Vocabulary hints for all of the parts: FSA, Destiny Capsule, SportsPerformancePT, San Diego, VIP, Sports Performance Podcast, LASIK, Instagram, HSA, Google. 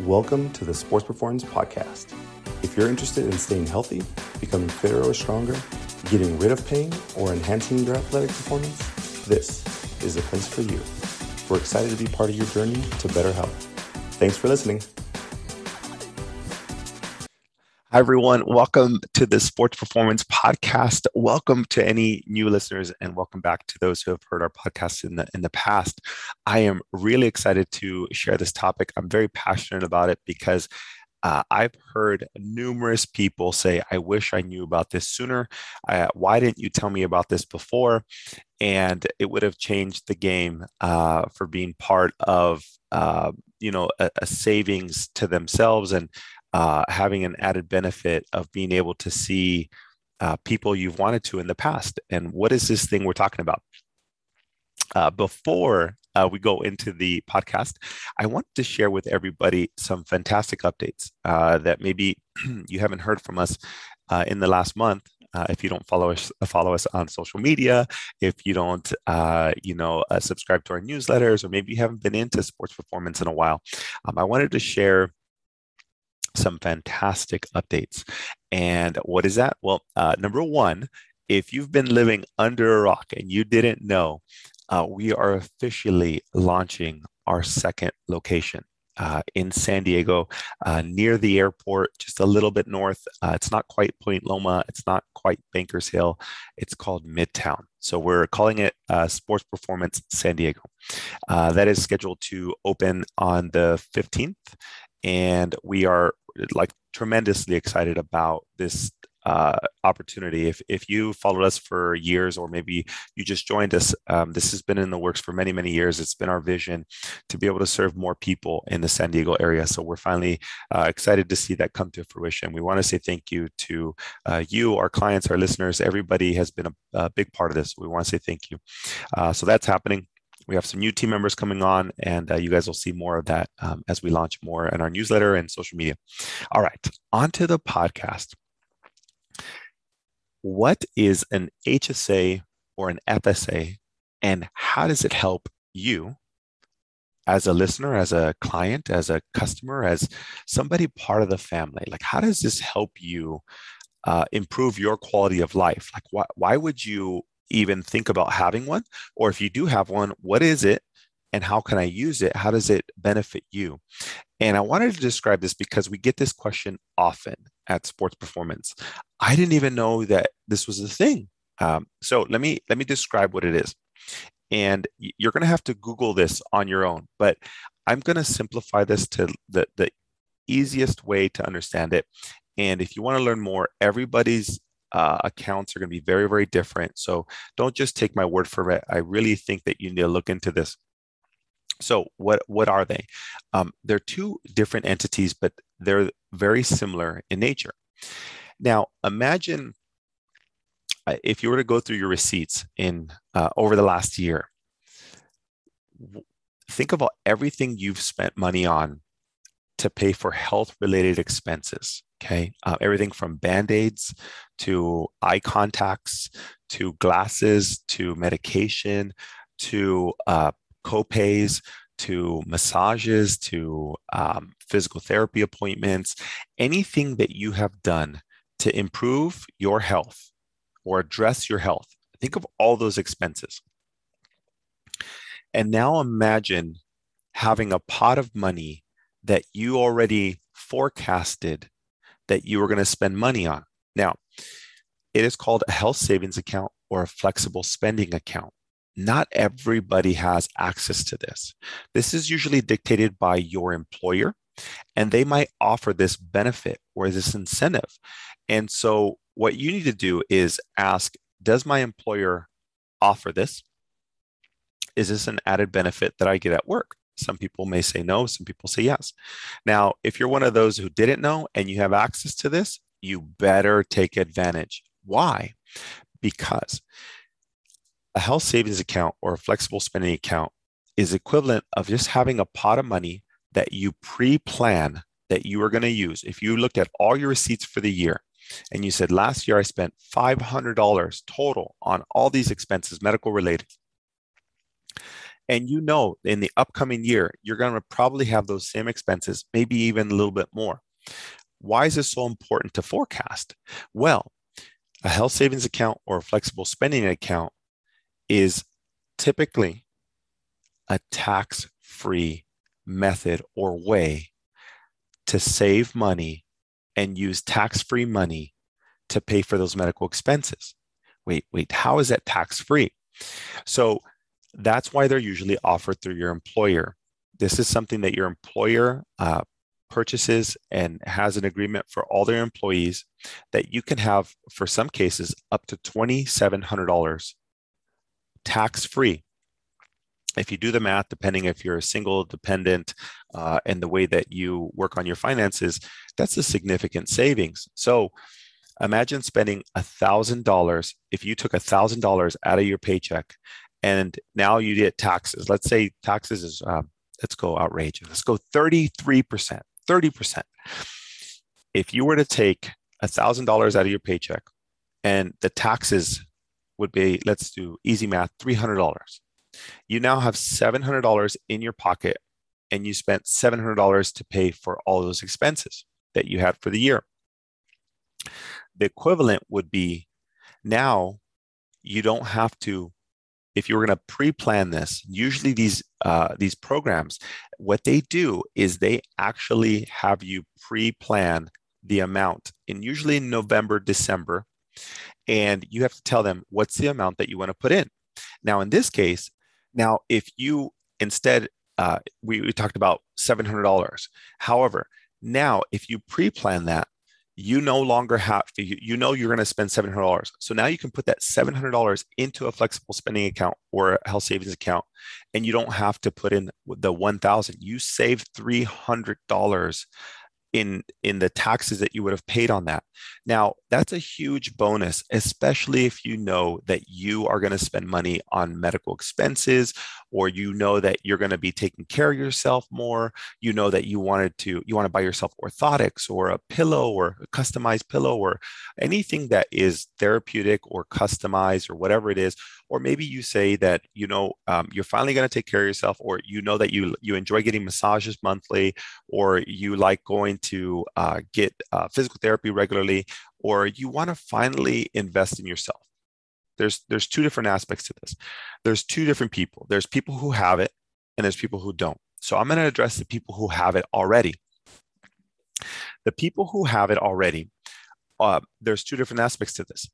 Welcome to the Sports Performance Podcast. If you're interested in staying healthy, becoming fitter or stronger, getting rid of pain, or enhancing your athletic performance, this is the place for you. We're excited to be part of your journey to better health. Thanks for listening. Hi, everyone. Welcome to the Sports Performance Podcast. Welcome to any new listeners and welcome back to those who have heard our podcast in the past. I am really excited to share this topic. I'm very passionate about it because I've heard numerous people say, I wish I knew about this sooner. Why didn't you tell me about this before? And it would have changed the game for being part of a savings to themselves and having an added benefit of being able to see people you've wanted to in the past. And what is this thing we're talking about? Before we go into the podcast, I want to share with everybody some fantastic updates that maybe you haven't heard from us in the last month. If you don't follow us on social media, if you don't, subscribe to our newsletters, or maybe you haven't been into sports performance in a while, I wanted to share some fantastic updates. And what is that? Well, number one, if you've been living under a rock and you didn't know, we are officially launching our second location in San Diego, near the airport, just a little bit north. It's not quite Point Loma. It's not quite Bankers Hill. It's called Midtown. So we're calling it Sports Performance San Diego. That is scheduled to open on the 15th. And we are tremendously excited about this opportunity. If you followed us for years, or maybe you just joined us, this has been in the works for many, many years. It's been our vision to be able to serve more people in the San Diego area. So we're finally excited to see that come to fruition. We want to say thank you to you, our clients, our listeners. Everybody has been a big part of this. We want to say thank you. So that's happening. We have some new team members coming on, and you guys will see more of that as we launch more in our newsletter and social media. All right, on to the podcast. What is an HSA or an FSA, and how does it help you as a listener, as a client, as a customer, as somebody part of the family? How does this help you improve your quality of life? Why would you even think about having one? Or if you do have one, what is it and how can I use it? How does it benefit you? And I wanted to describe this because we get this question often at Sports Performance. I didn't even know that this was a thing. So let me describe what it is. And you're going to have to Google this on your own, but I'm going to simplify this to the easiest way to understand it. And if you want to learn more, everybody's accounts are going to be very, very different. So don't just take my word for it. I really think that you need to look into this. So what are they? They're two different entities, but they're very similar in nature. Now, imagine if you were to go through your receipts in over the last year. Think about everything you've spent money on to pay for health-related expenses. Okay, everything from Band-Aids to eye contacts to glasses to medication to co-pays to massages to physical therapy appointments, anything that you have done to improve your health or address your health. Think of all those expenses. And now imagine having a pot of money that you already forecasted that you were going to spend money on. Now, it is called a health savings account or a flexible spending account. Not everybody has access to this. This is usually dictated by your employer, and they might offer this benefit or this incentive. And so what you need to do is ask, does my employer offer this? Is this an added benefit that I get at work? Some people may say no, some people say yes. Now, if you're one of those who didn't know and you have access to this, you better take advantage. Why? Because a health savings account or a flexible spending account is equivalent of just having a pot of money that you pre-plan that you are going to use. If you looked at all your receipts for the year and you said, last year I spent $500 total on all these expenses, medical related. And you know, in the upcoming year, you're going to probably have those same expenses, maybe even a little bit more. Why is it so important to forecast? Well, a health savings account or a flexible spending account is typically a tax-free method or way to save money and use tax-free money to pay for those medical expenses. Wait, how is that tax-free? So that's why they're usually offered through your employer. This is something that your employer purchases and has an agreement for all their employees that you can have, for some cases, up to $2,700 tax-free. If you do the math, depending if you're a single dependent and the way that you work on your finances, that's a significant savings. So imagine spending $1,000. If you took $1,000 out of your paycheck and now you get taxes, let's say taxes is, let's go outrageous. Let's go 33%, 30%. If you were to take $1,000 out of your paycheck and the taxes would be, let's do easy math, $300. You now have $700 in your pocket, and you spent $700 to pay for all those expenses that you had for the year. The equivalent would be now you don't have to, if you were going to pre-plan this, usually these programs, what they do is they actually have you pre-plan the amount, and usually in November, December, and you have to tell them what's the amount that you want to put in. Now, in this case, now, if you instead, we talked about $700. However, now, if you pre-plan that, you no longer have, you know you're going to spend $700. So now you can put that $700 into a flexible spending account or a health savings account, and you don't have to put in the $1,000. You save $300 in the taxes that you would have paid on that. Now, that's a huge bonus, especially if you know that you are going to spend money on medical expenses, or you know that you're going to be taking care of yourself more. You know that you want to buy yourself orthotics or a pillow or a customized pillow or anything that is therapeutic or customized or whatever it is. Or maybe you say that, you know, you're finally going to take care of yourself, or you know that you enjoy getting massages monthly, or you like going to get physical therapy regularly, or you want to finally invest in yourself. There's two different aspects to this. There's two different people. There's people who have it and there's people who don't. So I'm going to address the people who have it already. The people who have it already, there's two different aspects to this.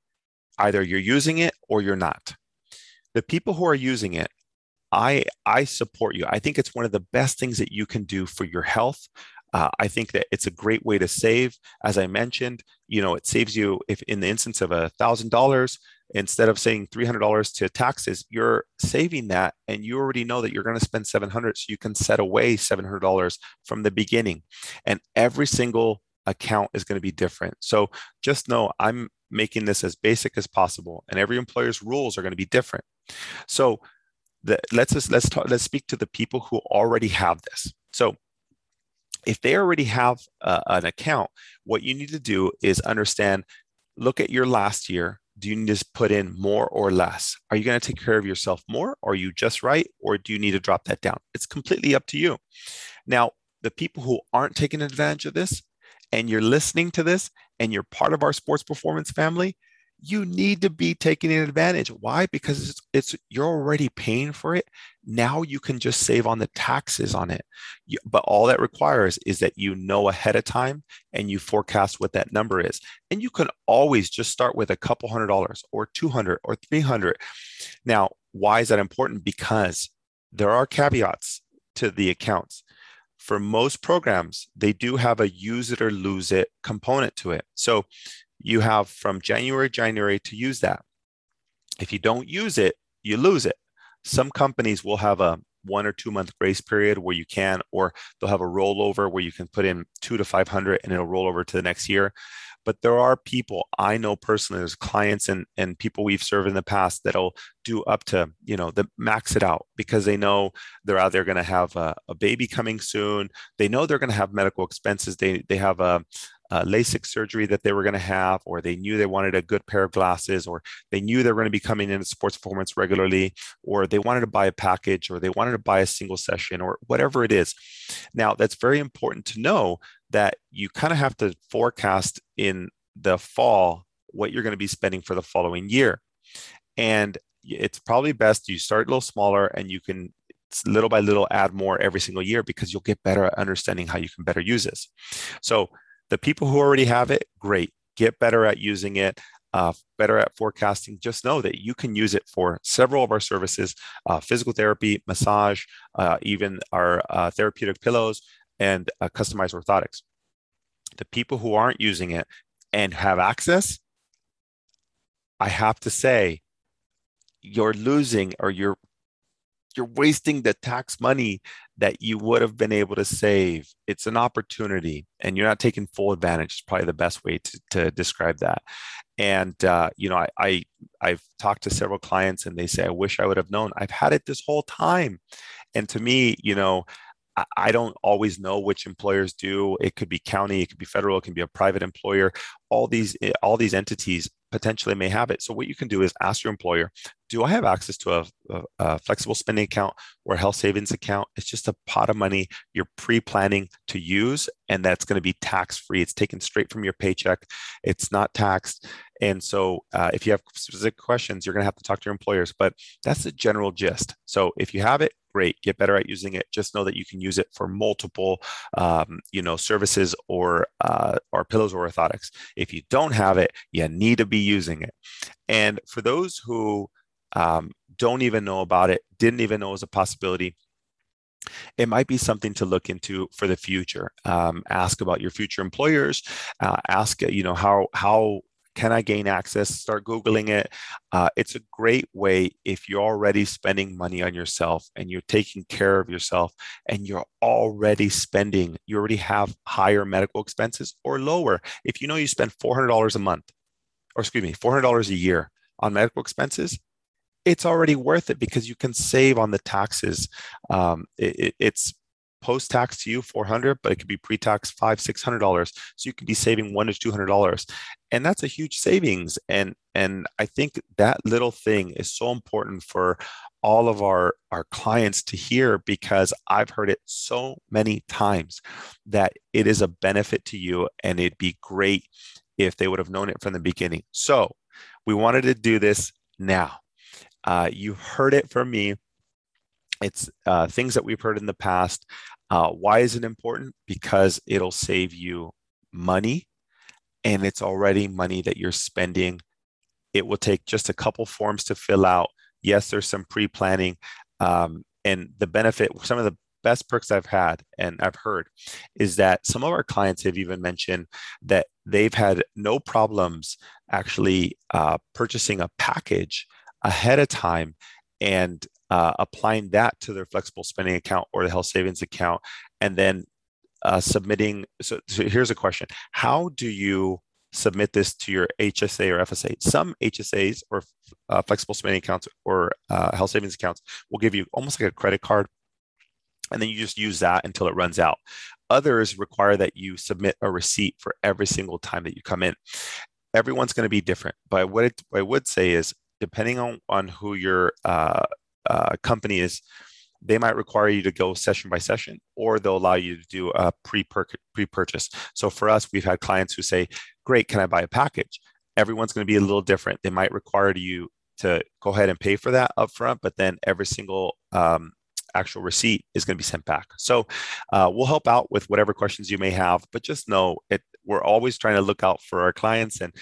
Either you're using it or you're not. The people who are using it, I support you. I think it's one of the best things that you can do for your health. I think that it's a great way to save. As I mentioned, you know, it saves you, if in the instance of $1,000, instead of saying $300 to taxes, you're saving that, and you already know that you're going to spend $700, so you can set away $700 from the beginning. And every single account is going to be different. So just know I'm making this as basic as possible, and every employer's rules are going to be different. So let's speak to the people who already have this. So if they already have an account, what you need to do is understand, look at your last year. Do you need to put in more or less? Are you going to take care of yourself more? Are you just right? Or do you need to drop that down? It's completely up to you. Now, the people who aren't taking advantage of this, and you're listening to this, and you're part of our sports performance family, you need to be taking advantage. Why? Because you're already paying for it. Now you can just save on the taxes on it. But all that requires is that you know ahead of time and you forecast what that number is. And you can always just start with a couple $100 or $200 or $300. Now, why is that important? Because there are caveats to the accounts. For most programs, they do have a use it or lose it component to it. So you have from January to use that. If you don't use it, you lose it. Some companies will have a 1 or 2 month grace period where you can, or they'll have a rollover where you can put in $200 to $500 and it'll roll over to the next year. But there are people, I know personally, there's clients and people we've served in the past that'll do up to, you know, the max it out because they know they're out there going to have a baby coming soon. They know they're going to have medical expenses. They have a LASIK surgery that they were going to have, or they knew they wanted a good pair of glasses, or they knew they were going to be coming into Sports Performance regularly, or they wanted to buy a package, or they wanted to buy a single session, or whatever it is. Now, that's very important to know that you kind of have to forecast in the fall what you're going to be spending for the following year. And it's probably best you start a little smaller, and you can little by little add more every single year, because you'll get better at understanding how you can better use this. So the people who already have it, great, get better at using it, better at forecasting. Just know that you can use it for several of our services, physical therapy, massage, even our therapeutic pillows, and customized orthotics. The people who aren't using it and have access, I have to say, you're losing, or you're wasting the tax money that you would have been able to save. It's an opportunity, and you're not taking full advantage. It's probably the best way to describe that. And I've talked to several clients, and they say, "I wish I would have known. I've had it this whole time." And to me, I don't always know which employers do. It could be county, it could be federal, it can be a private employer. All these entities potentially may have it. So what you can do is ask your employer, do I have access to a flexible spending account or a health savings account? It's just a pot of money you're pre-planning to use, and that's going to be tax-free. It's taken straight from your paycheck. It's not taxed. And so if you have specific questions, you're going to have to talk to your employers, but that's the general gist. So if you have it, great, get better at using it. Just know that you can use it for multiple, services or pillows or orthotics. If you don't have it, you need to be using it. And for those who don't even know about it, didn't even know it was a possibility, it might be something to look into for the future. Ask about your future employers. Ask, how can I gain access? Start Googling it. It's a great way if you're already spending money on yourself and you're taking care of yourself, and you already have higher medical expenses or lower. If you know you spend $400 a year on medical expenses, it's already worth it because you can save on the taxes. It's post-tax to you $400, but it could be pre-tax $500-$600. So you could be saving $100 to $200, and that's a huge savings. And I think that little thing is so important for all of our clients to hear, because I've heard it so many times that it is a benefit to you, and it'd be great if they would have known it from the beginning. So we wanted to do this now. You heard it from me. It's things that we've heard in the past. Why is it important? Because it'll save you money, and it's already money that you're spending. It will take just a couple forms to fill out. Yes, there's some pre-planning, and the benefit, some of the best perks I've had and I've heard is that some of our clients have even mentioned that they've had no problems actually purchasing a package ahead of time and applying that to their flexible spending account or the health savings account, and then submitting. So here's a question. How do you submit this to your HSA or FSA? Some HSAs or flexible spending accounts or health savings accounts will give you almost like a credit card, and then you just use that until it runs out. Others require that you submit a receipt for every single time that you come in. Everyone's going to be different. But what I would say is, depending on who your company is, they might require you to go session by session, or they'll allow you to do a pre-purchase. So for us, we've had clients who say, great, can I buy a package? Everyone's going to be a little different. They might require you to go ahead and pay for that upfront, but then every single actual receipt is going to be sent back. So we'll help out with whatever questions you may have, but just know we're always trying to look out for our clients. And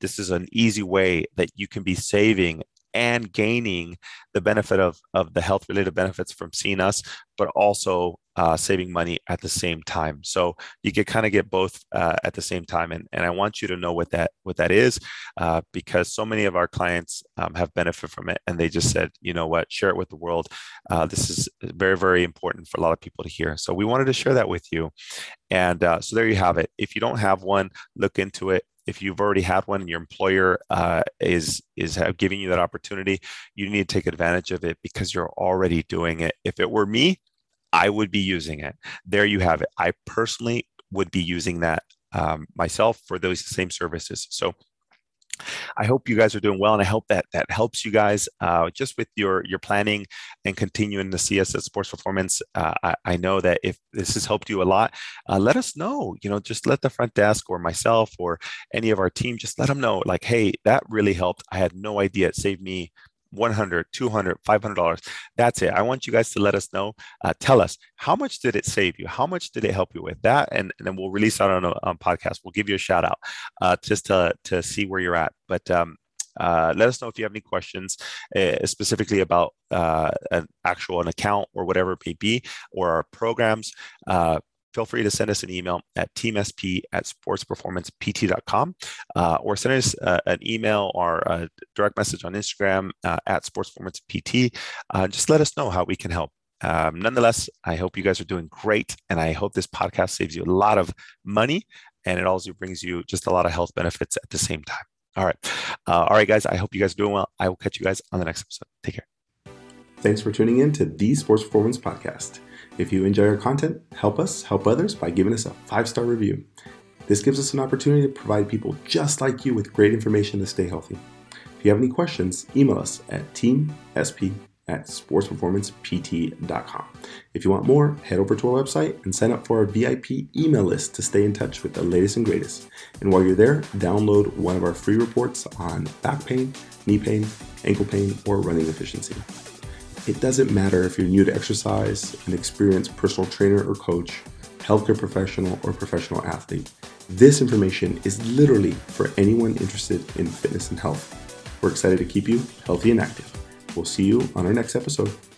this is an easy way that you can be saving and gaining the benefit of the health related benefits from seeing us, but also saving money at the same time. So you can kind of get both at the same time. And I want you to know what that is, because so many of our clients have benefited from it. And they just said, you know what, share it with the world. This is very, very important for a lot of people to hear. So we wanted to share that with you. And so there you have it. If you don't have one, look into it. If you've already had one and your employer is giving you that opportunity, you need to take advantage of it because you're already doing it. If it were me, I would be using it. There you have it. I personally would be using that myself for those same services. So I hope you guys are doing well, and I hope that that helps you guys just with your planning and continuing to see us at Sports Performance. I know that if this has helped you a lot, let us know. You know, just let the front desk or myself or any of our team, just let them know, like, hey, that really helped. I had no idea. It saved me $100, $200, $500. That's it. I want you guys to let us know. Tell us, how much did it save you? How much did it help you with that? And then we'll release out on a podcast. We'll give you a shout out just to see where you're at. But let us know if you have any questions specifically about an account or whatever it may be, or our programs. Feel free to send us an email at teamsp@sportsperformancept.com, or send us an email or a direct message on Instagram at SportsPerformancePT. Just let us know how we can help. Nonetheless, I hope you guys are doing great, and I hope this podcast saves you a lot of money, and it also brings you just a lot of health benefits at the same time. All right, guys, I hope you guys are doing well. I will catch you guys on the next episode. Take care. Thanks for tuning in to the Sports Performance Podcast. If you enjoy our content, help us help others by giving us a 5-star review. This gives us an opportunity to provide people just like you with great information to stay healthy. If you have any questions, email us at teamsp@sportsperformancept.com. If you want more, head over to our website and sign up for our VIP email list to stay in touch with the latest and greatest. And while you're there, download one of our free reports on back pain, knee pain, ankle pain, or running efficiency. It doesn't matter if you're new to exercise, an experienced personal trainer or coach, healthcare professional, or professional athlete. This information is literally for anyone interested in fitness and health. We're excited to keep you healthy and active. We'll see you on our next episode.